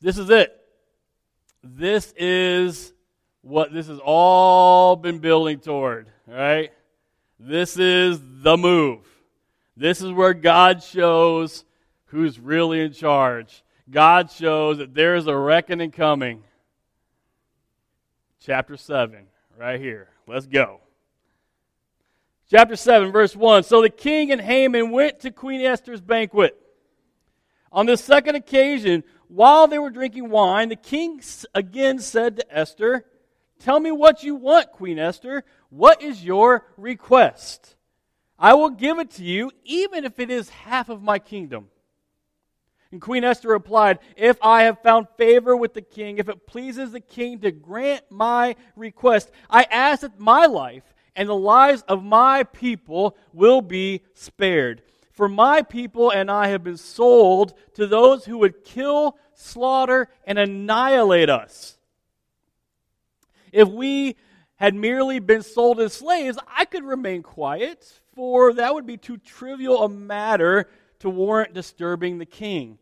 This is it. This is what this has all been building toward, right? This is the move. This is where God shows who's really in charge. God shows that there is a reckoning coming. Chapter 7, right here. Let's go. Chapter 7, verse 1. So the king and Haman went to Queen Esther's banquet. On this second occasion, while they were drinking wine, the king again said to Esther, "Tell me what you want, Queen Esther. What is your request? I will give it to you, even if it is half of my kingdom." And Queen Esther replied, "If I have found favor with the king, if it pleases the king to grant my request, I ask that my life and the lives of my people will be spared. For my people and I have been sold to those who would kill, slaughter, and annihilate us. If we had merely been sold as slaves, I could remain quiet, for that would be too trivial a matter to warrant disturbing the king,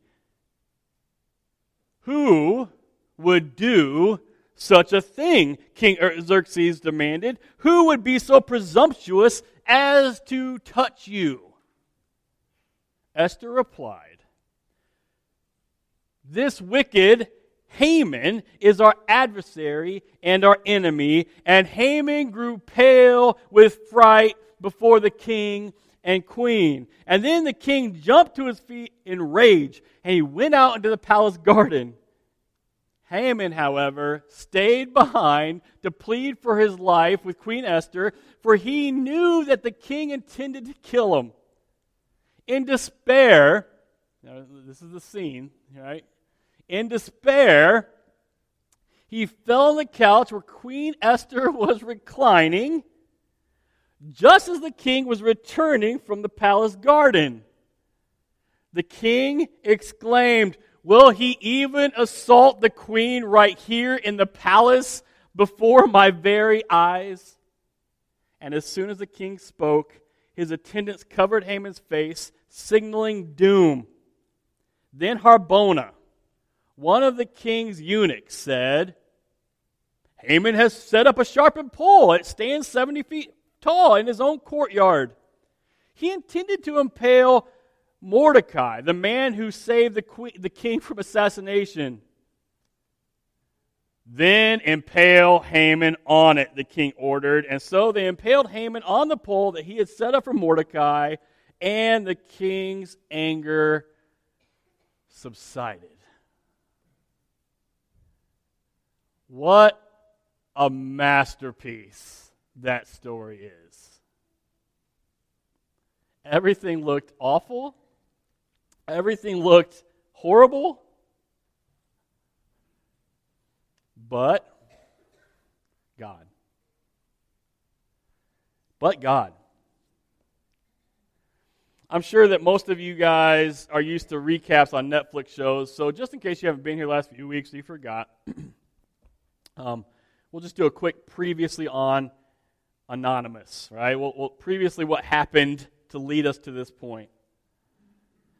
who would do such a thing," King Xerxes demanded. "Who would be so presumptuous as to touch you?" Esther replied, "This wicked Haman is our adversary and our enemy." And Haman grew pale with fright before the king and queen. And then the king jumped to his feet in rage, and he went out into the palace garden. Haman, however, stayed behind to plead for his life with Queen Esther, for he knew that the king intended to kill him. In despair, now this is the scene, right? In despair, he fell on the couch where Queen Esther was reclining, just as the king was returning from the palace garden. The king exclaimed, "Will he even assault the queen right here in the palace before my very eyes?" And as soon as the king spoke, his attendants covered Haman's face, signaling doom. Then Harbona, one of the king's eunuchs, said, "Haman has set up a sharpened pole. It stands 70 feet tall in his own courtyard. He intended to impale Mordecai, the man who saved the king from assassination." "Then impale Haman on it," the king ordered. And so they impaled Haman on the pole that he had set up for Mordecai, and the king's anger subsided. What a masterpiece that story is. Everything looked awful. Everything looked horrible. But God. I'm sure that most of you guys are used to recaps on Netflix shows, so just in case you haven't been here the last few weeks or you forgot, we'll just do a quick previously on Anonymous, right? We'll previously what happened to lead us to this point.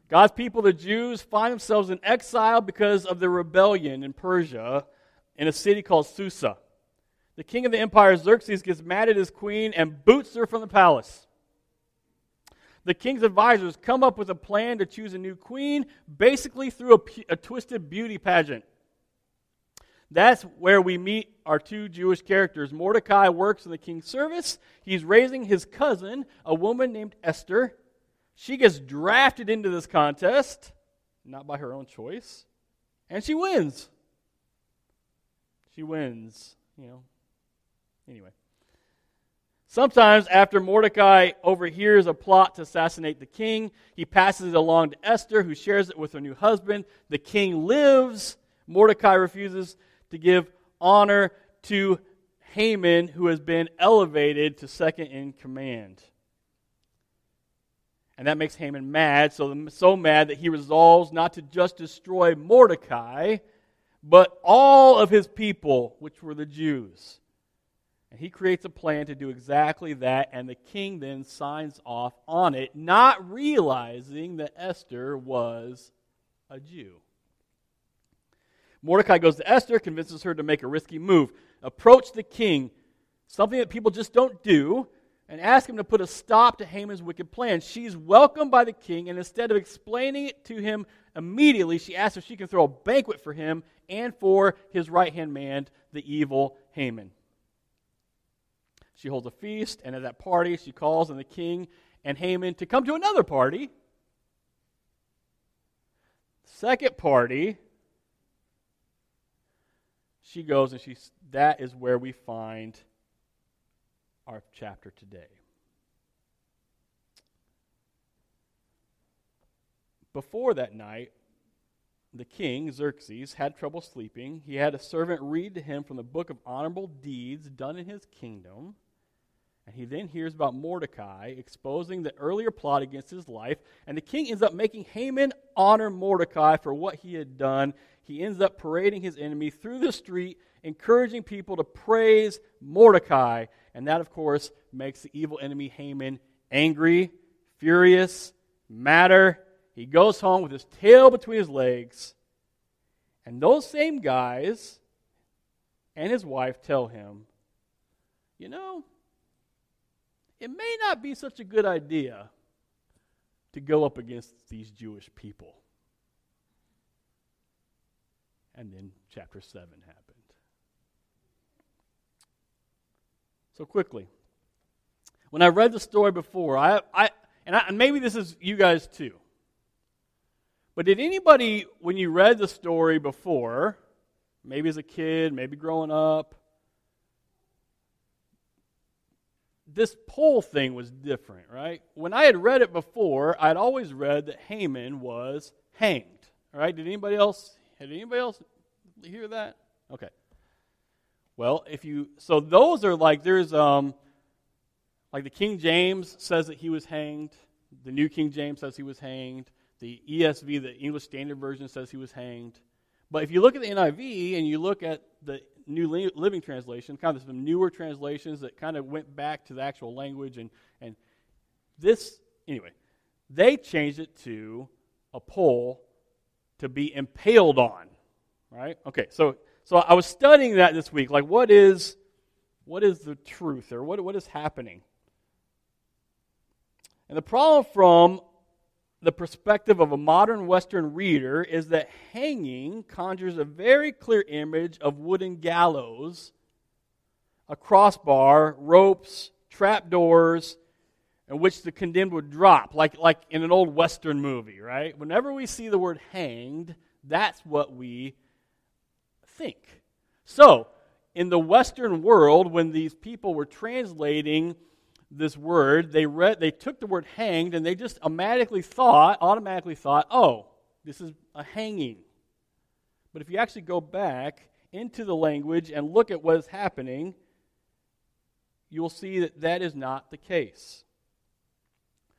God's people, the Jews, find themselves in exile because of the rebellion in Persia in a city called Susa. The king of the empire, Xerxes, gets mad at his queen and boots her from the palace. The king's advisors come up with a plan to choose a new queen, basically through a twisted beauty pageant. That's where we meet our two Jewish characters. Mordecai works in the king's service. He's raising his cousin, a woman named Esther. She gets drafted into this contest, not by her own choice, and she wins. She wins, you know. Anyway. Sometimes after Mordecai overhears a plot to assassinate the king, he passes it along to Esther, who shares it with her new husband. The king lives. Mordecai refuses to give honor to Haman, who has been elevated to second in command. And that makes Haman mad, so mad that he resolves not to just destroy Mordecai, but all of his people, which were the Jews. And he creates a plan to do exactly that, and the king then signs off on it, not realizing that Esther was a Jew. Mordecai goes to Esther, convinces her to make a risky move. Approach the king, something that people just don't do, and ask him to put a stop to Haman's wicked plan. She's welcomed by the king, and instead of explaining it to him immediately, she asks if she can throw a banquet for him and for his right-hand man, the evil Haman. She holds a feast, and at that party, she calls on the king and Haman to come to another party. Second party, she goes, and that is where we find our chapter today. Before that night, the king, Xerxes, had trouble sleeping. He had a servant read to him from the book of honorable deeds done in his kingdom. And he then hears about Mordecai exposing the earlier plot against his life. And the king ends up making Haman honor Mordecai for what he had done. He ends up parading his enemy through the street, encouraging people to praise Mordecai. And that, of course, makes the evil enemy Haman angry, furious, madder. He goes home with his tail between his legs. And those same guys and his wife tell him, you know, it may not be such a good idea to go up against these Jewish people. And then chapter 7 happened. So quickly, when I read the story before, I maybe this is you guys too, but did anybody, when you read the story before, maybe as a kid, maybe growing up, this poll thing was different, right? When I had read it before, I'd always read that Haman was hanged, right? Did anybody else hear that? Okay. Well, so those are like, there's, like the King James says that he was hanged. The New King James says he was hanged. The ESV, the English Standard Version, says he was hanged. But if you look at the NIV and you look at the New Living Translation, kind of some newer translations that kind of went back to the actual language and this, anyway, they changed it to a pole to be impaled on, right? Okay, so I was studying that this week, like what is the truth or what is happening? And the problem from the perspective of a modern Western reader is that hanging conjures a very clear image of wooden gallows, a crossbar, ropes, trapdoors, in which the condemned would drop, like in an old Western movie, right? Whenever we see the word hanged, that's what we think. So, in the Western world, when these people were translating this word, they took the word hanged and they just automatically thought, oh, this is a hanging. But if you actually go back into the language and look at what is happening, you'll see that that is not the case.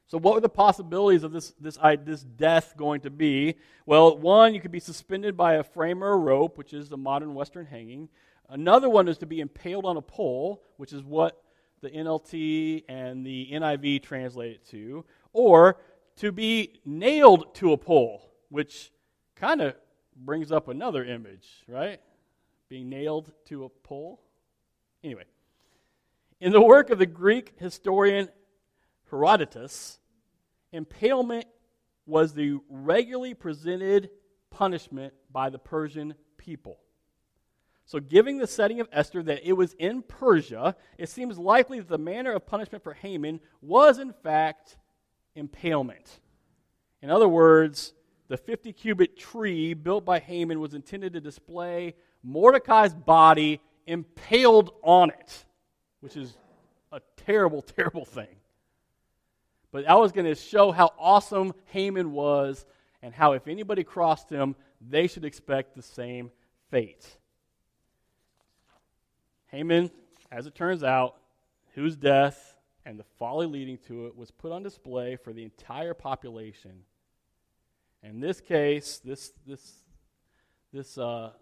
So what were the possibilities of this death going to be? Well, one, you could be suspended by a frame or a rope, which is the modern Western hanging. Another one is to be impaled on a pole, which is what the NLT and the NIV translate it to, or to be nailed to a pole, which kind of brings up another image, right? Being nailed to a pole. Anyway, in the work of the Greek historian Herodotus, impalement was the regularly presented punishment by the Persian people. So giving the setting of Esther that it was in Persia, it seems likely that the manner of punishment for Haman was in fact impalement. In other words, the 50-cubit tree built by Haman was intended to display Mordecai's body impaled on it, which is a terrible, terrible thing. But I was going to show how awesome Haman was and how if anybody crossed him, they should expect the same fate. Haman, as it turns out, whose death and the folly leading to it was put on display for the entire population. In this case, this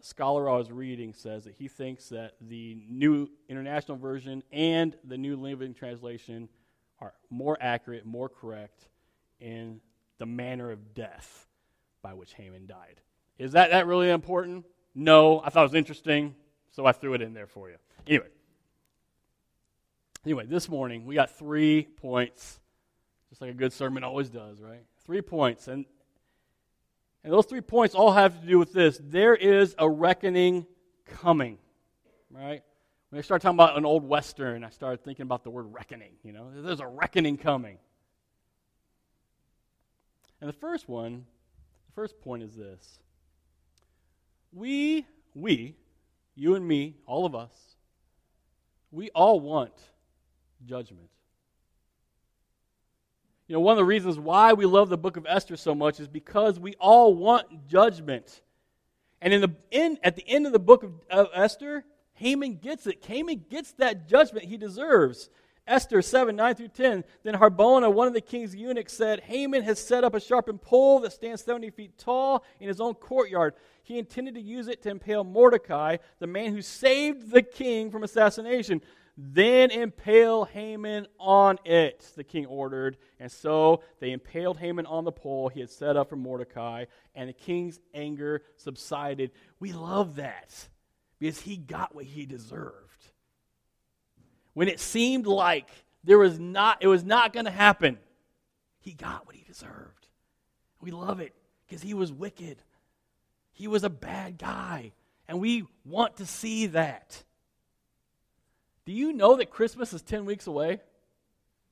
scholar I was reading says that he thinks that the New International Version and the New Living Translation are more accurate, more correct in the manner of death by which Haman died. Is that really important? No, I thought it was interesting, so I threw it in there for you. Anyway, this morning we got 3 points, just like a good sermon always does, right? 3 points, and those 3 points all have to do with this. There is a reckoning coming, right? When I start talking about an old Western, I started thinking about the word reckoning, you know? There's a reckoning coming. And the first point is this. We, you and me, all of us, we all want judgment. You know, one of the reasons why we love the book of Esther so much is because we all want judgment. And at the end of the book of Esther, Haman gets it. Haman gets that judgment he deserves. Esther 7, 9 through 10. Then Harbona, one of the king's eunuchs, said, Haman has set up a sharpened pole that stands 70 feet tall in his own courtyard. He intended to use it to impale Mordecai, the man who saved the king from assassination. Then impale Haman on it, the king ordered. And so they impaled Haman on the pole he had set up for Mordecai, and the king's anger subsided. We love that, because he got what he deserved. When it seemed like it was not going to happen, he got what he deserved. We love it because he was wicked. He was a bad guy, and we want to see that. Do you know that Christmas is 10 weeks away?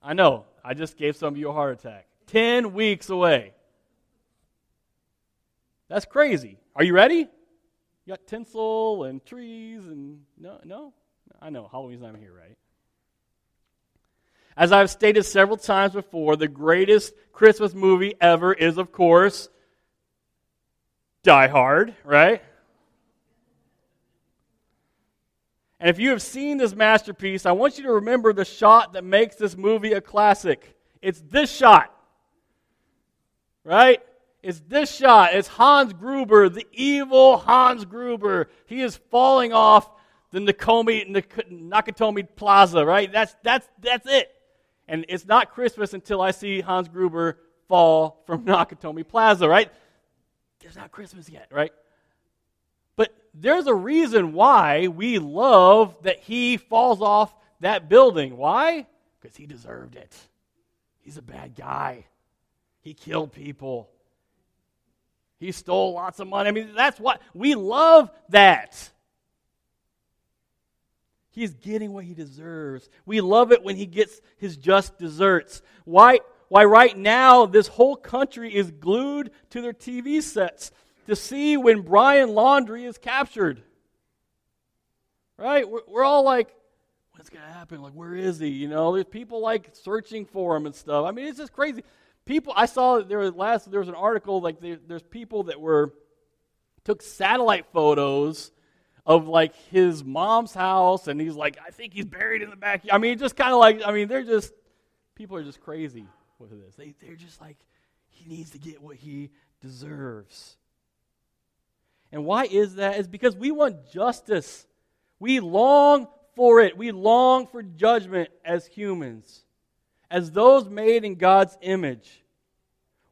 I know. I just gave some of you a heart attack. 10 weeks away. That's crazy. Are you ready? You got tinsel and trees and no? I know, Halloween's not even here, right? As I've stated several times before, the greatest Christmas movie ever is, of course, Die Hard, right? And if you have seen this masterpiece, I want you to remember the shot that makes this movie a classic. It's this shot, right? It's this shot. It's Hans Gruber, the evil Hans Gruber. He is falling off the Nakatomi Plaza, right? That's it. And it's not Christmas until I see Hans Gruber fall from Nakatomi Plaza, right? There's not Christmas yet, right? But there's a reason why we love that he falls off that building. Why? Because he deserved it. He's a bad guy. He killed people. He stole lots of money. I mean, that's what we love that. He's getting what he deserves. We love it when he gets his just desserts. Why right now this whole country is glued to their TV sets to see when Brian Laundrie is captured. Right? We're all like, what's going to happen? Like, where is he? You know, there's people like searching for him and stuff. I mean, it's just crazy. People, I saw that there was an article, like there's people that took satellite photos of like his mom's house, and he's like, I think he's buried in the backyard. I mean, it's just kind of like, I mean, people are just crazy with this. They're just like, he needs to get what he deserves. And why is that? It's because we want justice. We long for it. We long for judgment as humans. As those made in God's image,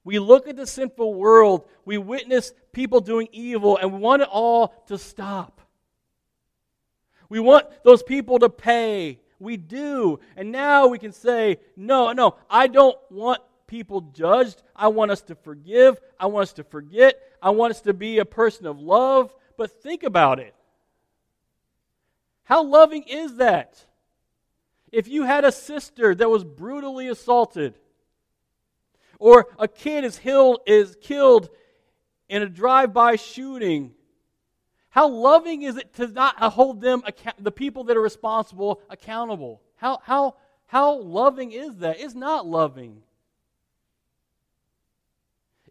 we look at the sinful world, we witness people doing evil, and we want it all to stop. We want those people to pay. We do. And now we can say, no, I don't want people judged. I want us to forgive. I want us to forget. I want us to be a person of love. But think about it. How loving is that? If you had a sister that was brutally assaulted, or a kid is killed in a drive-by shooting, how loving is it to not hold the people that are responsible, accountable? How loving is that? It's not loving.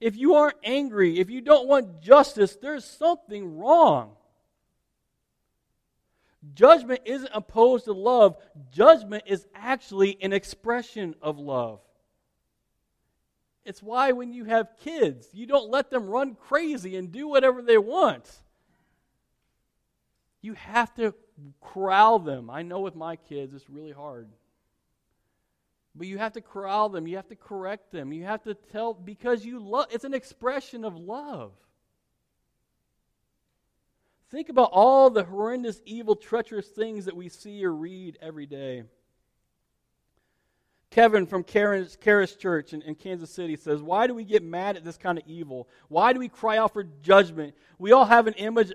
If you aren't angry, if you don't want justice, there's something wrong. Judgment isn't opposed to love. Judgment is actually an expression of love. It's why when you have kids, you don't let them run crazy and do whatever they want. You have to corral them. I know with my kids, it's really hard. But you have to corral them. You have to correct them. You have to tell, because you love. It's an expression of love. Think about all the horrendous, evil, treacherous things that we see or read every day. Kevin from Karis Church in Kansas City says, why do we get mad at this kind of evil? Why do we cry out for judgment? We all have an image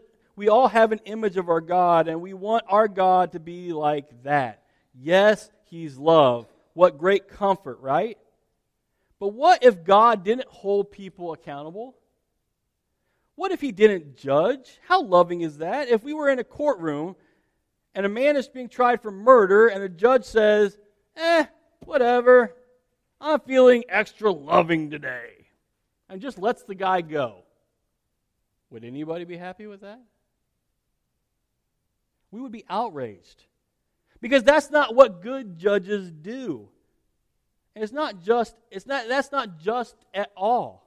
of our God, and we want our God to be like that. Yes, He's love. What great comfort, right? But what if God didn't hold people accountable? What if He didn't judge? How loving is that? If we were in a courtroom and a man is being tried for murder and the judge says, whatever, I'm feeling extra loving today, and just lets the guy go, would anybody be happy with that? We would be outraged, because that's not what good judges do. And it's not just at all.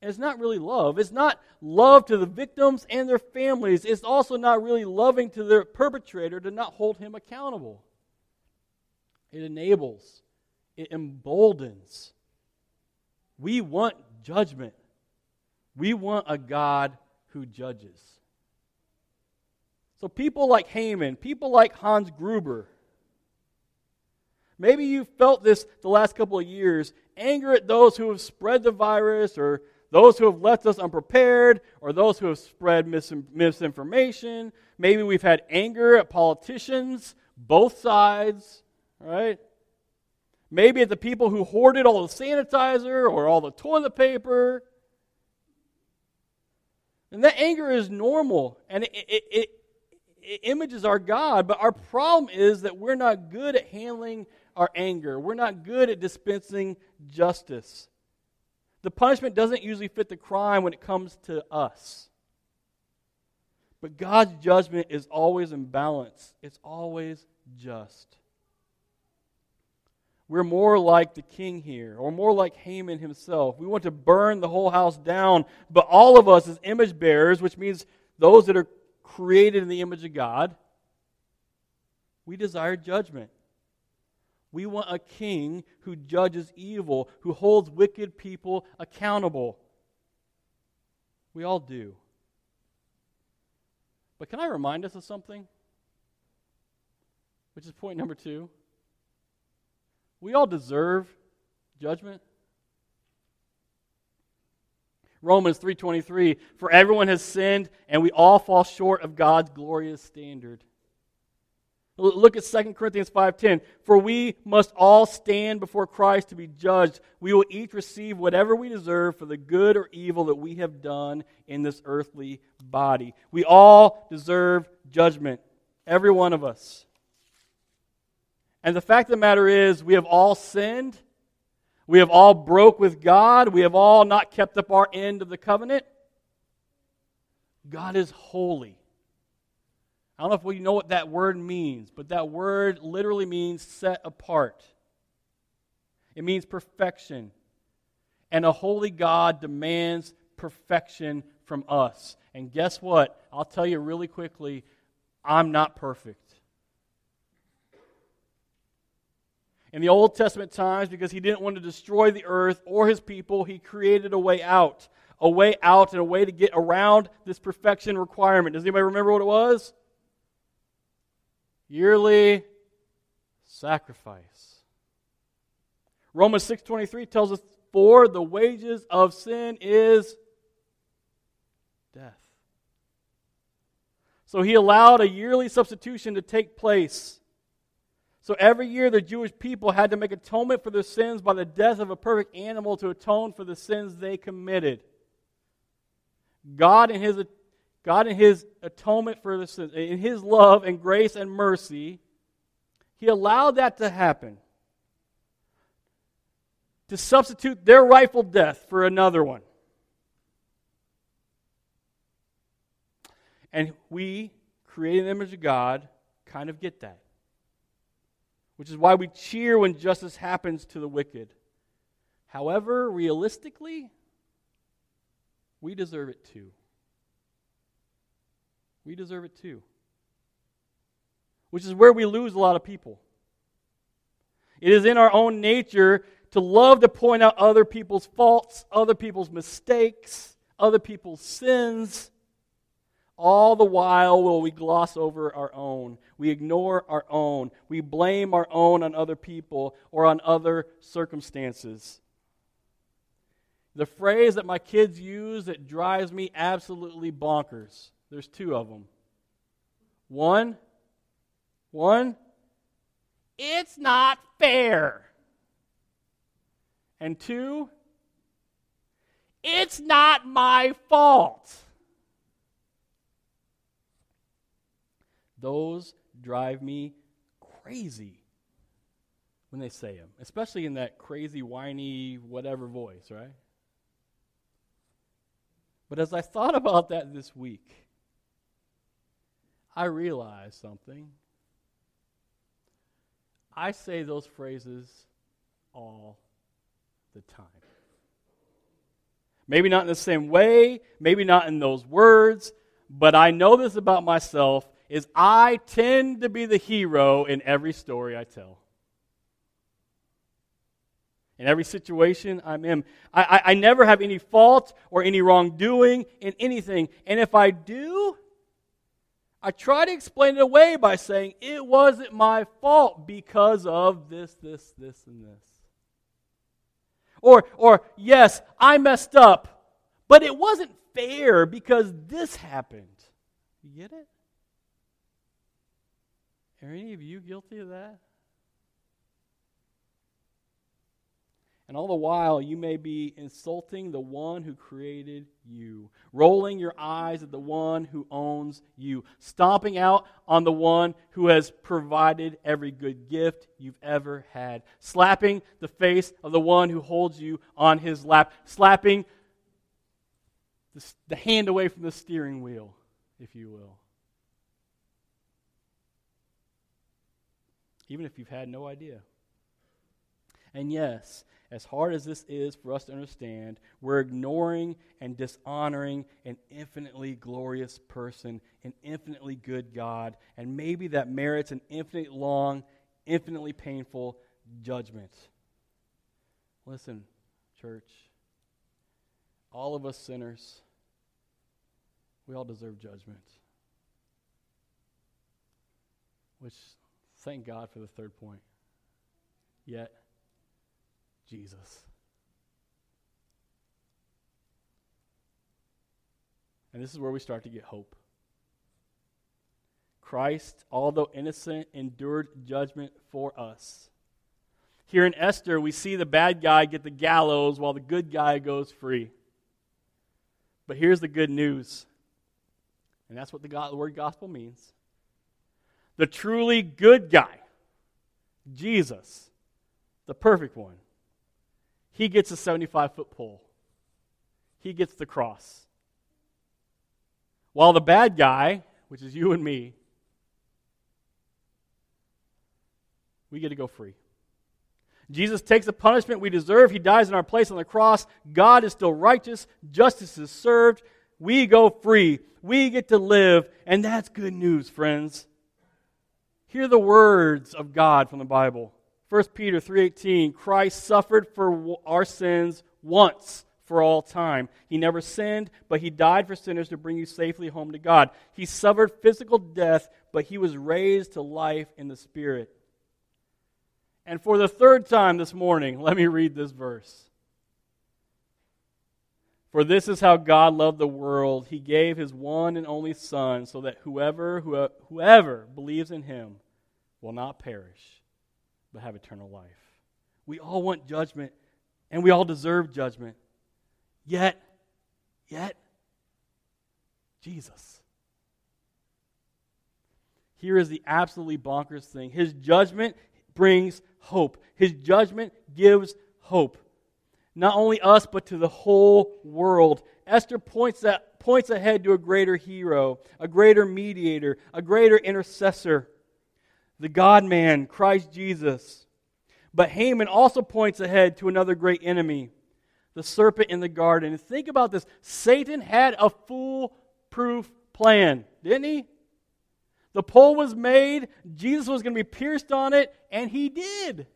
And it's not really love. It's not love to the victims and their families. It's also not really loving to their perpetrator to not hold him accountable. It enables. It emboldens. We want judgment. We want a God who judges. So people like Haman, people like Hans Gruber, maybe you've felt this the last couple of years, anger at those who have spread the virus, or those who have left us unprepared, or those who have spread misinformation. Maybe we've had anger at politicians, both sides, right? Maybe at the people who hoarded all the sanitizer or all the toilet paper. And that anger is normal, and it images our God, but our problem is that we're not good at handling our anger. We're not good at dispensing justice. The punishment doesn't usually fit the crime when it comes to us. But God's judgment is always in balance. It's always just. We're more like the king here, or more like Haman himself. We want to burn the whole house down, but all of us as image bearers, which means those that are created in the image of God, we desire judgment. We want a king who judges evil, who holds wicked people accountable. We all do. But can I remind us of something? Which is point number 2. We all deserve judgment. Romans 3:23, for everyone has sinned and we all fall short of God's glorious standard. Look at 2 Corinthians 5:10. For we must all stand before Christ to be judged. We will each receive whatever we deserve for the good or evil that we have done in this earthly body. We all deserve judgment. Every one of us. And the fact of the matter is, we have all sinned. We have all broke with God. We have all not kept up our end of the covenant. God is holy. I don't know if we know what that word means, but that word literally means set apart. It means perfection. And a holy God demands perfection from us. And guess what? I'll tell you really quickly, I'm not perfect. In the Old Testament times, because He didn't want to destroy the earth or His people, He created a way out and a way to get around this perfection requirement. Does anybody remember what it was? Yearly sacrifice. Romans 6:23 tells us, for the wages of sin is death. So He allowed a yearly substitution to take place. So every year the Jewish people had to make atonement for their sins by the death of a perfect animal to atone for the sins they committed. God in His atonement for the sins, in His love and grace and mercy, He allowed that to happen. To substitute their rightful death for another one. And we, created in the image of God, kind of get that. Which is why we cheer when justice happens to the wicked. However, realistically, we deserve it too. We deserve it too. Which is where we lose a lot of people. It is in our own nature to love to point out other people's faults, other people's mistakes, other people's sins. All the while will we gloss over our own. We ignore our own. We blame our own on other people or on other circumstances. The phrase that my kids use that drives me absolutely bonkers. There's two of them. One, it's not fair. And two, it's not my fault. Those drive me crazy when they say them, especially in that crazy, whiny, whatever voice, right? But as I thought about that this week, I realized something. I say those phrases all the time. Maybe not in the same way, maybe not in those words, but I know this about myself, is I tend to be the hero in every story I tell. In every situation I'm in. I never have any fault or any wrongdoing in anything. And if I do, I try to explain it away by saying, it wasn't my fault because of this, and this. Or yes, I messed up, but it wasn't fair because this happened. You get it? Are any of you guilty of that? And all the while, you may be insulting the one who created you, rolling your eyes at the one who owns you, stomping out on the one who has provided every good gift you've ever had, slapping the face of the one who holds you on his lap, slapping the hand away from the steering wheel, if you will. Even if you've had no idea. And yes, as hard as this is for us to understand, we're ignoring and dishonoring an infinitely glorious person, an infinitely good God, and maybe that merits an infinitely long, infinitely painful judgment. Listen, church, all of us sinners, we all deserve judgment. Which, thank God for the third point. Yet, Jesus. And this is where we start to get hope. Christ, although innocent, endured judgment for us. Here in Esther, we see the bad guy get the gallows while the good guy goes free. But here's the good news. And that's what the word gospel means. The truly good guy, Jesus, the perfect one, he gets a 75-foot pole. He gets the cross. While the bad guy, which is you and me, we get to go free. Jesus takes the punishment we deserve. He dies in our place on the cross. God is still righteous. Justice is served. We go free. We get to live. And that's good news, friends. Hear the words of God from the Bible. 1 Peter 3:18, Christ suffered for our sins once for all time. He never sinned, but he died for sinners to bring you safely home to God. He suffered physical death, but he was raised to life in the Spirit. And for the third time this morning, let me read this verse. For this is how God loved the world. He gave His one and only Son so that whoever believes in Him will not perish but have eternal life. We all want judgment and we all deserve judgment. Yet, Jesus. Here is the absolutely bonkers thing. His judgment brings hope. His judgment gives hope. Not only us, but to the whole world. Esther points ahead to a greater hero, a greater mediator, a greater intercessor, the God-man, Christ Jesus. But Haman also points ahead to another great enemy, the serpent in the garden. And think about this. Satan had a foolproof plan, didn't he? The pole was made, Jesus was going to be pierced on it, and he did.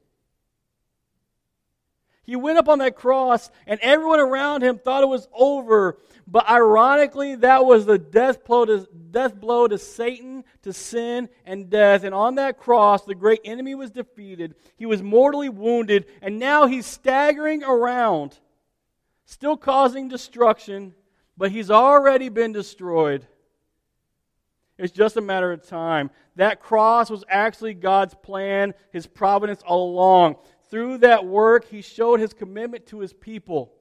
He went up on that cross, and everyone around him thought it was over. But ironically, that was the death blow to Satan, to sin, and death. And on that cross, the great enemy was defeated. He was mortally wounded, and now he's staggering around, still causing destruction, but he's already been destroyed. It's just a matter of time. That cross was actually God's plan, His providence all along. Through that work, He showed His commitment to His people.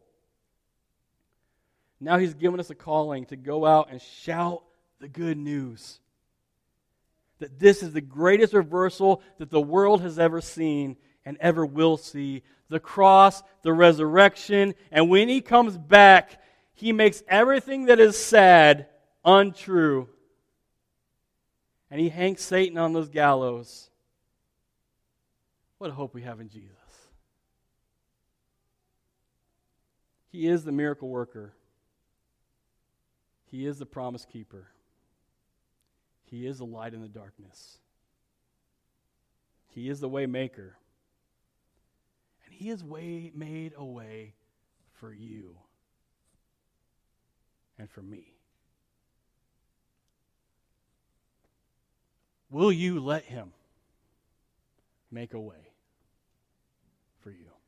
Now He's given us a calling to go out and shout the good news. That this is the greatest reversal that the world has ever seen and ever will see. The cross, the resurrection, and when He comes back, He makes everything that is sad untrue. And He hangs Satan on those gallows. What a hope we have in Jesus. He is the miracle worker. He is the promise keeper. He is the light in the darkness. He is the way maker. And He has made a way for you and for me. Will you let Him make a way for you?